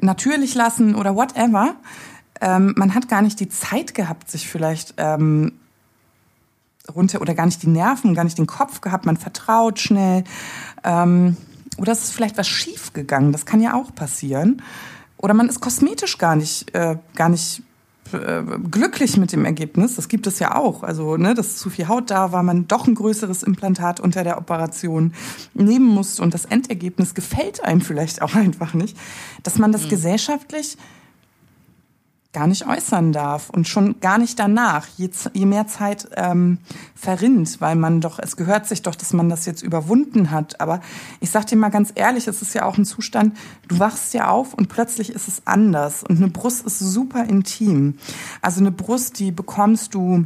natürlich lassen oder whatever. Ähm, man hat gar nicht die Zeit gehabt, sich vielleicht ähm, runter oder gar nicht die Nerven, gar nicht den Kopf gehabt. Man vertraut schnell ähm, oder es ist vielleicht was schief gegangen. Das kann ja auch passieren. Oder man ist kosmetisch gar nicht äh, gar nicht glücklich mit dem Ergebnis, das gibt es ja auch, also ne, dass zu viel Haut da war, man doch ein größeres Implantat unter der Operation nehmen musste und das Endergebnis gefällt einem vielleicht auch einfach nicht, dass man das mhm. gesellschaftlich gar nicht äußern darf und schon gar nicht danach, je, je mehr Zeit ähm, verrinnt, weil man doch, es gehört sich doch, dass man das jetzt überwunden hat, aber ich sag dir mal ganz ehrlich, es ist ja auch ein Zustand, du wachst ja auf und plötzlich ist es anders und eine Brust ist super intim, also eine Brust, die bekommst du,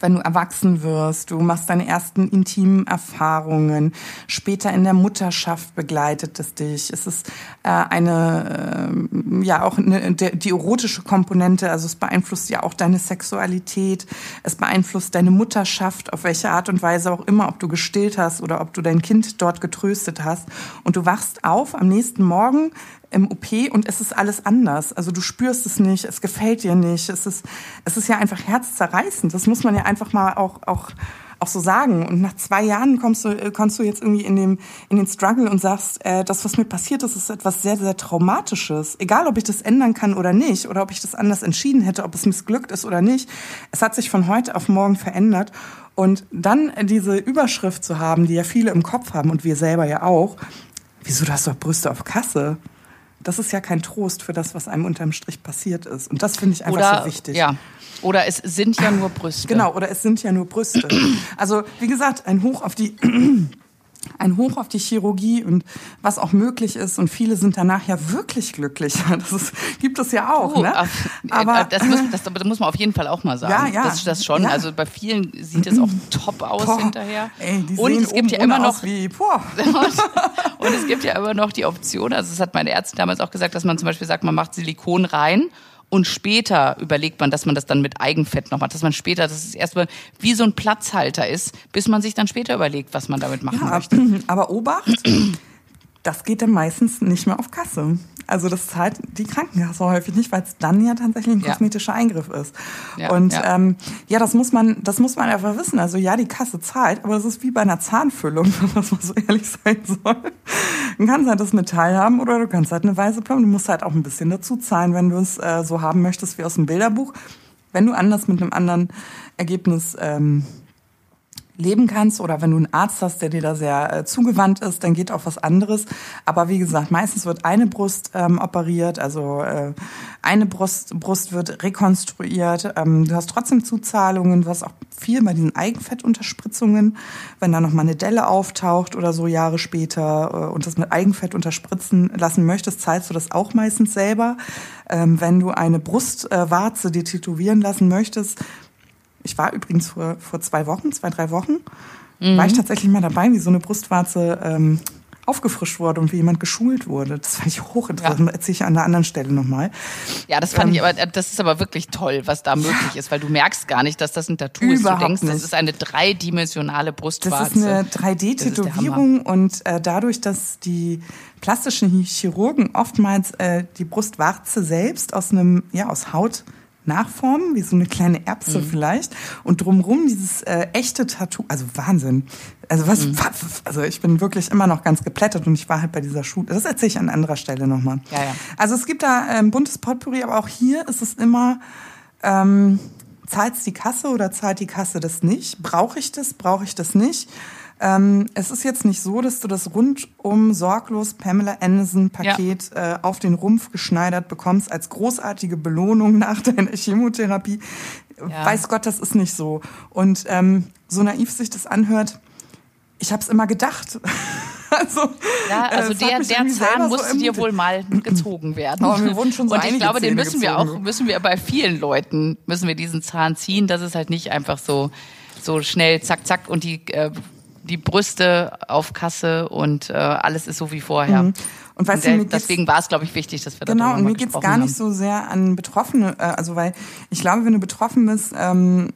wenn du erwachsen wirst, du machst deine ersten intimen Erfahrungen, später in der Mutterschaft begleitet es dich. Es ist äh, eine, äh, ja auch eine, die erotische Komponente, also es beeinflusst ja auch deine Sexualität, es beeinflusst deine Mutterschaft, auf welche Art und Weise auch immer, ob du gestillt hast oder ob du dein Kind dort getröstet hast. Und du wachst auf am nächsten Morgen im O P und es ist alles anders. Also du spürst es nicht, es gefällt dir nicht, es ist, es ist ja einfach herzzerreißend. Das muss man ja einfach mal auch, auch, auch so sagen. Und nach zwei Jahren kommst du, kommst du jetzt irgendwie in, dem, in den Struggle und sagst, äh, das, was mir passiert ist, ist etwas sehr, sehr Traumatisches. Egal, ob ich das ändern kann oder nicht oder ob ich das anders entschieden hätte, ob es missglückt ist oder nicht. Es hat sich von heute auf morgen verändert. Und dann diese Überschrift zu haben, die ja viele im Kopf haben und wir selber ja auch, wieso, du hast doch Brüste auf Kasse? Das ist ja kein Trost für das, was einem unterm Strich passiert ist. Und das finde ich einfach oder, so wichtig. Ja. Oder es sind ja nur Brüste. Genau, oder es sind ja nur Brüste. Also wie gesagt, ein Hoch auf die... Ein Hoch auf die Chirurgie und was auch möglich ist. Und viele sind danach ja wirklich glücklich. Das ist, gibt es ja auch. Oh, ne? Aber das muss, das, das muss man auf jeden Fall auch mal sagen. Ja, ja. Das, das schon. Ja. Also bei vielen sieht es auch top aus boah, hinterher. Ey, die und sehen es gibt ja immer noch wie, und, und es gibt ja immer noch die Option. Also das hat meine Ärztin damals auch gesagt, dass man zum Beispiel sagt, man macht Silikon rein. Und später überlegt man, dass man das dann mit Eigenfett noch macht, dass man später, dass es erstmal wie so ein Platzhalter ist, bis man sich dann später überlegt, was man damit machen ja, möchte. Aber Obacht, das geht dann meistens nicht mehr auf Kasse. Also das zahlt die Krankenkasse häufig nicht, weil es dann ja tatsächlich ein kosmetischer ja. Eingriff ist. Ja, und ja. Ähm, ja, das muss man, das muss man einfach wissen. Also ja, die Kasse zahlt, aber das ist wie bei einer Zahnfüllung, wenn man so ehrlich sein soll. Du kannst halt das Metall haben oder du kannst halt eine weiße Plombe. Du musst halt auch ein bisschen dazu zahlen, wenn du es äh, so haben möchtest wie aus dem Bilderbuch. Wenn du anders mit einem anderen Ergebnis ähm, leben kannst oder wenn du einen Arzt hast, der dir da sehr äh, zugewandt ist, dann geht auch was anderes. Aber wie gesagt, meistens wird eine Brust ähm, operiert, also äh, eine Brust, Brust wird rekonstruiert. Ähm, du hast trotzdem Zuzahlungen, du hast auch viel bei diesen Eigenfettunterspritzungen, wenn da nochmal eine Delle auftaucht oder so Jahre später und das mit Eigenfett unterspritzen lassen möchtest, zahlst du das auch meistens selber. Ähm, wenn du eine Brustwarze dir tätowieren lassen möchtest, ich war übrigens vor, vor zwei Wochen, zwei, drei Wochen, mhm. war ich tatsächlich mal dabei, wie so eine Brustwarze ähm, aufgefrischt wurde und wie jemand geschult wurde. Das fand ich hochinteressant, ja. erzähle ich an einer anderen Stelle nochmal. Ja, das fand ähm, ich aber, das ist aber wirklich toll, was da möglich ist, weil du merkst gar nicht, dass das ein Tattoo ist. Du denkst, nicht. Das ist eine dreidimensionale Brustwarze. Das ist eine drei D-Tätowierung und äh, dadurch, dass die plastischen Chirurgen oftmals äh, die Brustwarze selbst aus einem, ja, aus Haut nachformen, wie so eine kleine Erbse mhm. vielleicht. Und drumrum dieses äh, echte Tattoo, also Wahnsinn. Also was, mhm. was, also ich bin wirklich immer noch ganz geplättet und ich war halt bei dieser Schule. Das erzähle ich an anderer Stelle nochmal. Ja, ja. Also es gibt da ein buntes Potpourri, aber auch hier ist es immer, ähm, zahlt's die Kasse oder zahlt die Kasse das nicht? Brauche ich das, brauche ich das nicht? Ähm, es ist jetzt nicht so, dass du das rundum sorglos Pamela Anderson-Paket ja. äh, auf den Rumpf geschneidert bekommst als großartige Belohnung nach deiner Chemotherapie. Ja. Weiß Gott, das ist nicht so. Und ähm, so naiv sich das anhört, ich habe es immer gedacht. Also, ja, also äh, der, der Zahn musste so dir wohl mal gezogen werden. Oh, wir wurden schon so und ich glaube, den müssen wir auch, müssen wir bei vielen Leuten, müssen wir diesen Zahn ziehen. Das ist halt nicht einfach so, so schnell, zack, zack und die... Äh, die Brüste auf Kasse und äh, alles ist so wie vorher. Mhm. Und, weißt du, und der, deswegen war es, glaube ich, wichtig, dass wir genau, darüber mal gesprochen haben. Genau, und mir geht's gar nicht so sehr an Betroffene, äh, also weil ich glaube, wenn du betroffen bist, ähm,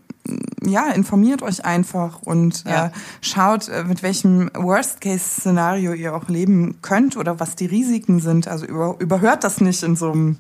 ja, informiert euch einfach und ja. äh, schaut, mit welchem Worst-Case-Szenario ihr auch leben könnt oder was die Risiken sind. Also über, überhört das nicht in so einem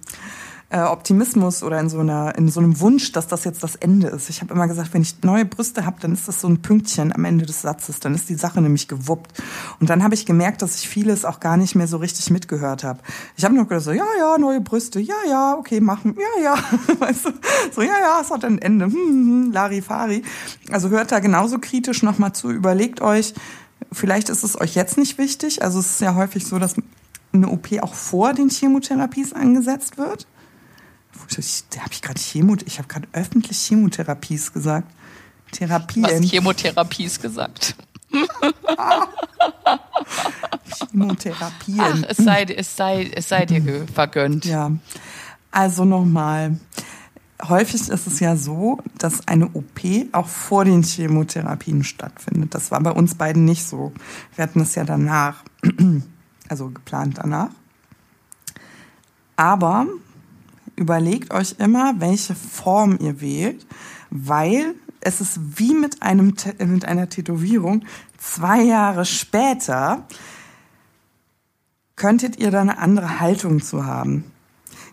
Optimismus oder in so einer, in so einem Wunsch, dass das jetzt das Ende ist. Ich habe immer gesagt, wenn ich neue Brüste habe, dann ist das so ein Pünktchen am Ende des Satzes. Dann ist die Sache nämlich gewuppt. Und dann habe ich gemerkt, dass ich vieles auch gar nicht mehr so richtig mitgehört habe. Ich habe nur gedacht, so, ja, ja, neue Brüste, ja, ja, okay, machen, ja, ja. Weißt du? So, ja, ja, es hat ein Ende. Hm, hm, Larifari. Also hört da genauso kritisch nochmal zu, überlegt euch, vielleicht ist es euch jetzt nicht wichtig. Also es ist ja häufig so, dass eine O P auch vor den Chemotherapies angesetzt wird. Ich, da habe ich gerade Chemo, ich habe gerade öffentlich Chemotherapies gesagt. Therapien. Du hast Chemotherapies gesagt. Chemotherapien. Ach, es sei, es sei, es sei dir vergönnt. Ja. Also nochmal. Häufig ist es ja so, dass eine O P auch vor den Chemotherapien stattfindet. Das war bei uns beiden nicht so. Wir hatten es ja danach, also geplant danach. Aber überlegt euch immer, welche Form ihr wählt, weil es ist wie mit einem mit einer Tätowierung. Zwei Jahre später könntet ihr da eine andere Haltung zu haben.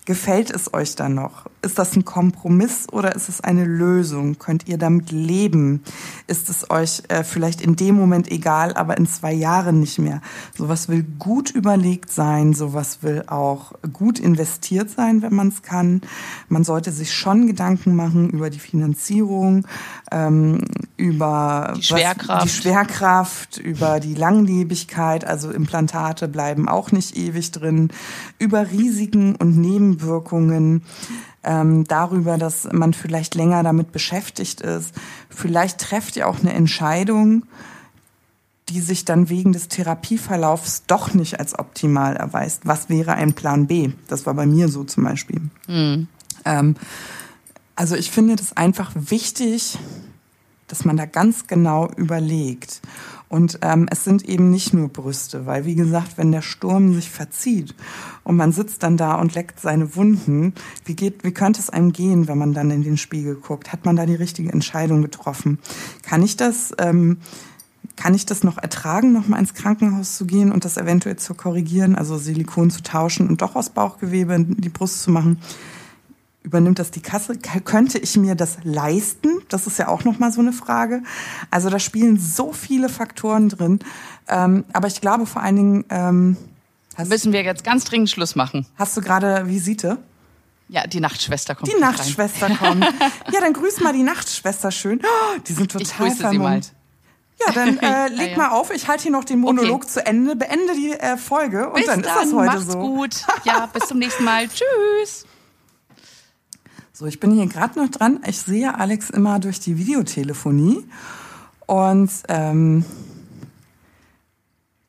Gefällt es euch dann noch? Ist das ein Kompromiss oder ist es eine Lösung? Könnt ihr damit leben? Ist es euch äh, vielleicht in dem Moment egal, aber in zwei Jahren nicht mehr? Sowas will gut überlegt sein, sowas will auch gut investiert sein, wenn man es kann. Man sollte sich schon Gedanken machen über die Finanzierung, ähm, über die Schwerkraft. Was, die Schwerkraft, über die Langlebigkeit, also Implantate bleiben auch nicht ewig drin, über Risiken und Nebenwirkungen. Ähm, darüber, dass man vielleicht länger damit beschäftigt ist. Vielleicht trefft ihr auch eine Entscheidung, die sich dann wegen des Therapieverlaufs doch nicht als optimal erweist. Was wäre ein Plan B? Das war bei mir so zum Beispiel. Mhm. Ähm, also ich finde das einfach wichtig, dass man da ganz genau überlegt. Und ähm, es sind eben nicht nur Brüste, weil wie gesagt, wenn der Sturm sich verzieht und man sitzt dann da und leckt seine Wunden, wie geht, wie könnte es einem gehen, wenn man dann in den Spiegel guckt? Hat man da die richtige Entscheidung getroffen? Kann ich das, ähm, kann ich das noch ertragen, noch mal ins Krankenhaus zu gehen und das eventuell zu korrigieren, also Silikon zu tauschen und doch aus Bauchgewebe die Brust zu machen? Übernimmt das die Kasse? Könnte ich mir das leisten? Das ist ja auch nochmal so eine Frage. Also da spielen so viele Faktoren drin. Ähm, aber ich glaube vor allen Dingen... Ähm, müssen wir jetzt ganz dringend Schluss machen. Hast du gerade Visite? Ja, die Nachtschwester kommt. Die Nachtschwester rein. kommt. Ja, dann grüß mal die Nachtschwester schön. Oh, die sind total vermummt. Ich grüße sie mal. Ja, dann äh, leg ja, ja. mal auf. Ich halte hier noch den Monolog okay. zu Ende. Beende die äh, Folge und bis dann ist dann. das heute Macht's so. Macht's gut. Ja, bis zum nächsten Mal. Tschüss. So, ich bin hier gerade noch dran. Ich sehe Alex immer durch die Videotelefonie. Und ähm,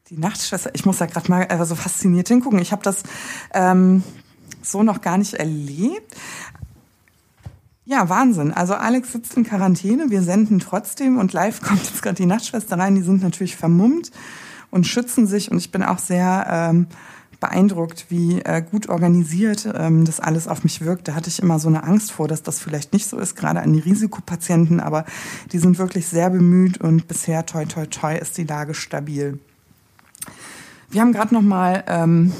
die Nachtschwester, ich muss da gerade mal äh, so fasziniert hingucken. Ich habe das ähm, so noch gar nicht erlebt. Ja, Wahnsinn. Also Alex sitzt in Quarantäne, wir senden trotzdem und live kommt jetzt gerade die Nachtschwester rein. Die sind natürlich vermummt und schützen sich. Und ich bin auch sehr... Ähm, beeindruckt, wie äh, gut organisiert ähm, das alles auf mich wirkt. Da hatte ich immer so eine Angst vor, dass das vielleicht nicht so ist, gerade an die Risikopatienten, aber die sind wirklich sehr bemüht und bisher, toi, toi, toi, ist die Lage stabil. Wir haben gerade noch mal ähm,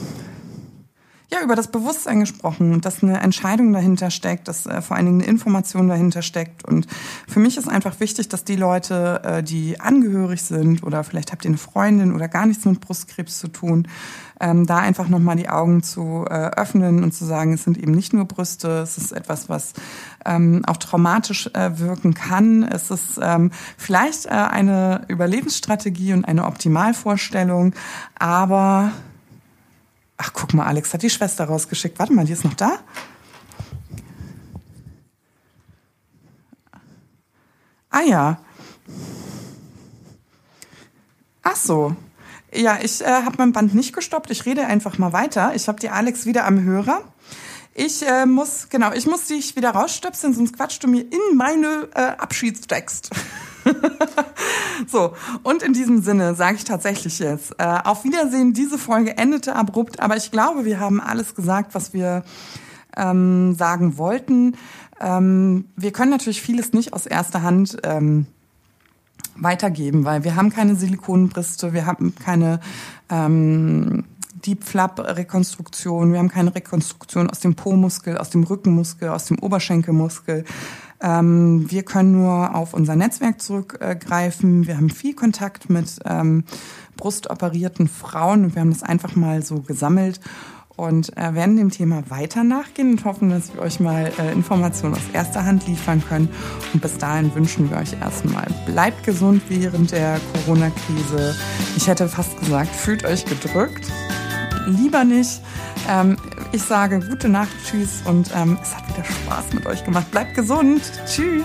ja, über das Bewusstsein gesprochen, dass eine Entscheidung dahinter steckt, dass äh, vor allen Dingen eine Information dahinter steckt. Und für mich ist einfach wichtig, dass die Leute, äh, die angehörig sind oder vielleicht habt ihr eine Freundin oder gar nichts mit Brustkrebs zu tun, Ähm, da einfach nochmal die Augen zu äh, öffnen und zu sagen, es sind eben nicht nur Brüste, es ist etwas, was ähm, auch traumatisch äh, wirken kann. Es ist ähm, vielleicht äh, eine Überlebensstrategie und eine Optimalvorstellung, aber... Ach, guck mal, Alex hat die Schwester rausgeschickt. Warte mal, die ist noch da? Ah ja. Ach so. Ja, ich äh, habe mein Band nicht gestoppt. Ich rede einfach mal weiter. Ich habe die Alex wieder am Hörer. Ich äh, muss, genau, ich muss dich wieder rausstöpseln, sonst quatschst du mir in meine äh, Abschiedstext. So, und in diesem Sinne sage ich tatsächlich jetzt, äh, auf Wiedersehen. Diese Folge endete abrupt, aber ich glaube, wir haben alles gesagt, was wir ähm, sagen wollten. Ähm, wir können natürlich vieles nicht aus erster Hand ähm, weitergeben, weil wir haben keine Silikonbrüste, wir haben keine ähm, DIEP Flap Rekonstruktion, wir haben keine Rekonstruktion aus dem Po-Muskel, aus dem Rückenmuskel, aus dem Oberschenkelmuskel. Ähm, wir können nur auf unser Netzwerk zurückgreifen. Wir haben viel Kontakt mit ähm, brustoperierten Frauen und wir haben das einfach mal so gesammelt und äh, werden dem Thema weiter nachgehen und hoffen, dass wir euch mal äh, Informationen aus erster Hand liefern können. Und bis dahin wünschen wir euch erstmal, bleibt gesund während der Corona-Krise. Ich hätte fast gesagt, fühlt euch gedrückt. Lieber nicht. Ähm, ich sage gute Nacht, tschüss und ähm, es hat wieder Spaß mit euch gemacht. Bleibt gesund, tschüss.